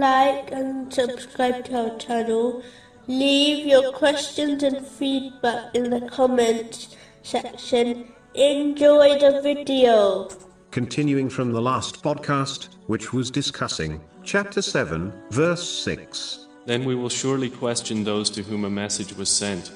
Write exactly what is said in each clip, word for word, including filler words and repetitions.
like and subscribe to our channel. Leave your questions and feedback in the comments section. Enjoy the video. Continuing from the last podcast, which was discussing chapter seven, verse six. Then we will surely question those to whom a message was sent,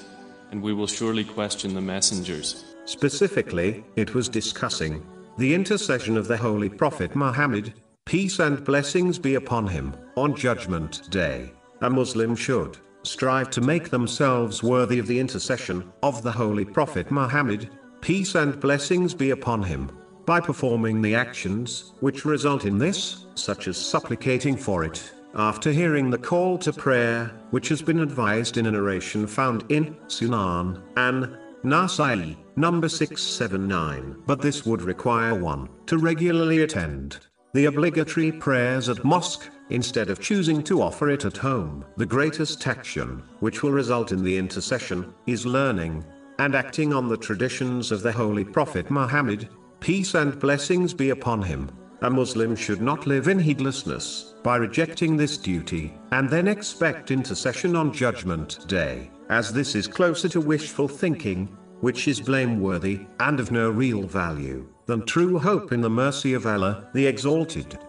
and we will surely question the messengers. Specifically, it was discussing the intercession of the Holy Prophet Muhammad, peace and blessings be upon him, on Judgment Day. A Muslim should strive to make themselves worthy of the intercession of the Holy Prophet Muhammad, peace and blessings be upon him, by performing the actions which result in this, such as supplicating for it, after hearing the call to prayer, which has been advised in a narration found in Sunan an-Nasa'i, number six seventy-nine. But this would require one to regularly attend the obligatory prayers at mosque, instead of choosing to offer it at home. The greatest action, which will result in the intercession, is learning and acting on the traditions of the Holy Prophet Muhammad, peace and blessings be upon him. A Muslim should not live in heedlessness by rejecting this duty, and then expect intercession on Judgment Day, as this is closer to wishful thinking, which is blameworthy and of no real value, than true hope in the mercy of Allah, the Exalted.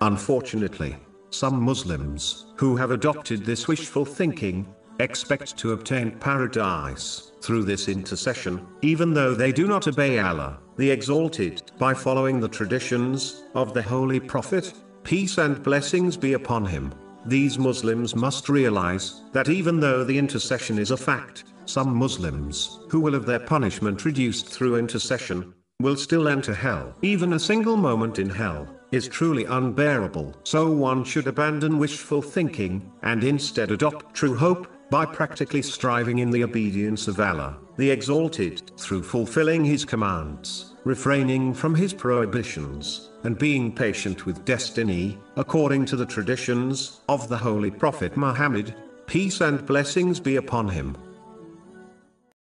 Unfortunately, some Muslims, who have adopted this wishful thinking, expect to obtain paradise through this intercession, even though they do not obey Allah, the Exalted, by following the traditions of the Holy Prophet, peace and blessings be upon him. These Muslims must realize that even though the intercession is a fact, some Muslims, who will have their punishment reduced through intercession, will still enter hell. Even a single moment in hell is truly unbearable. So one should abandon wishful thinking, and instead adopt true hope, by practically striving in the obedience of Allah, the Exalted, through fulfilling His commands, refraining from His prohibitions, and being patient with destiny, according to the traditions of the Holy Prophet Muhammad, peace and blessings be upon him.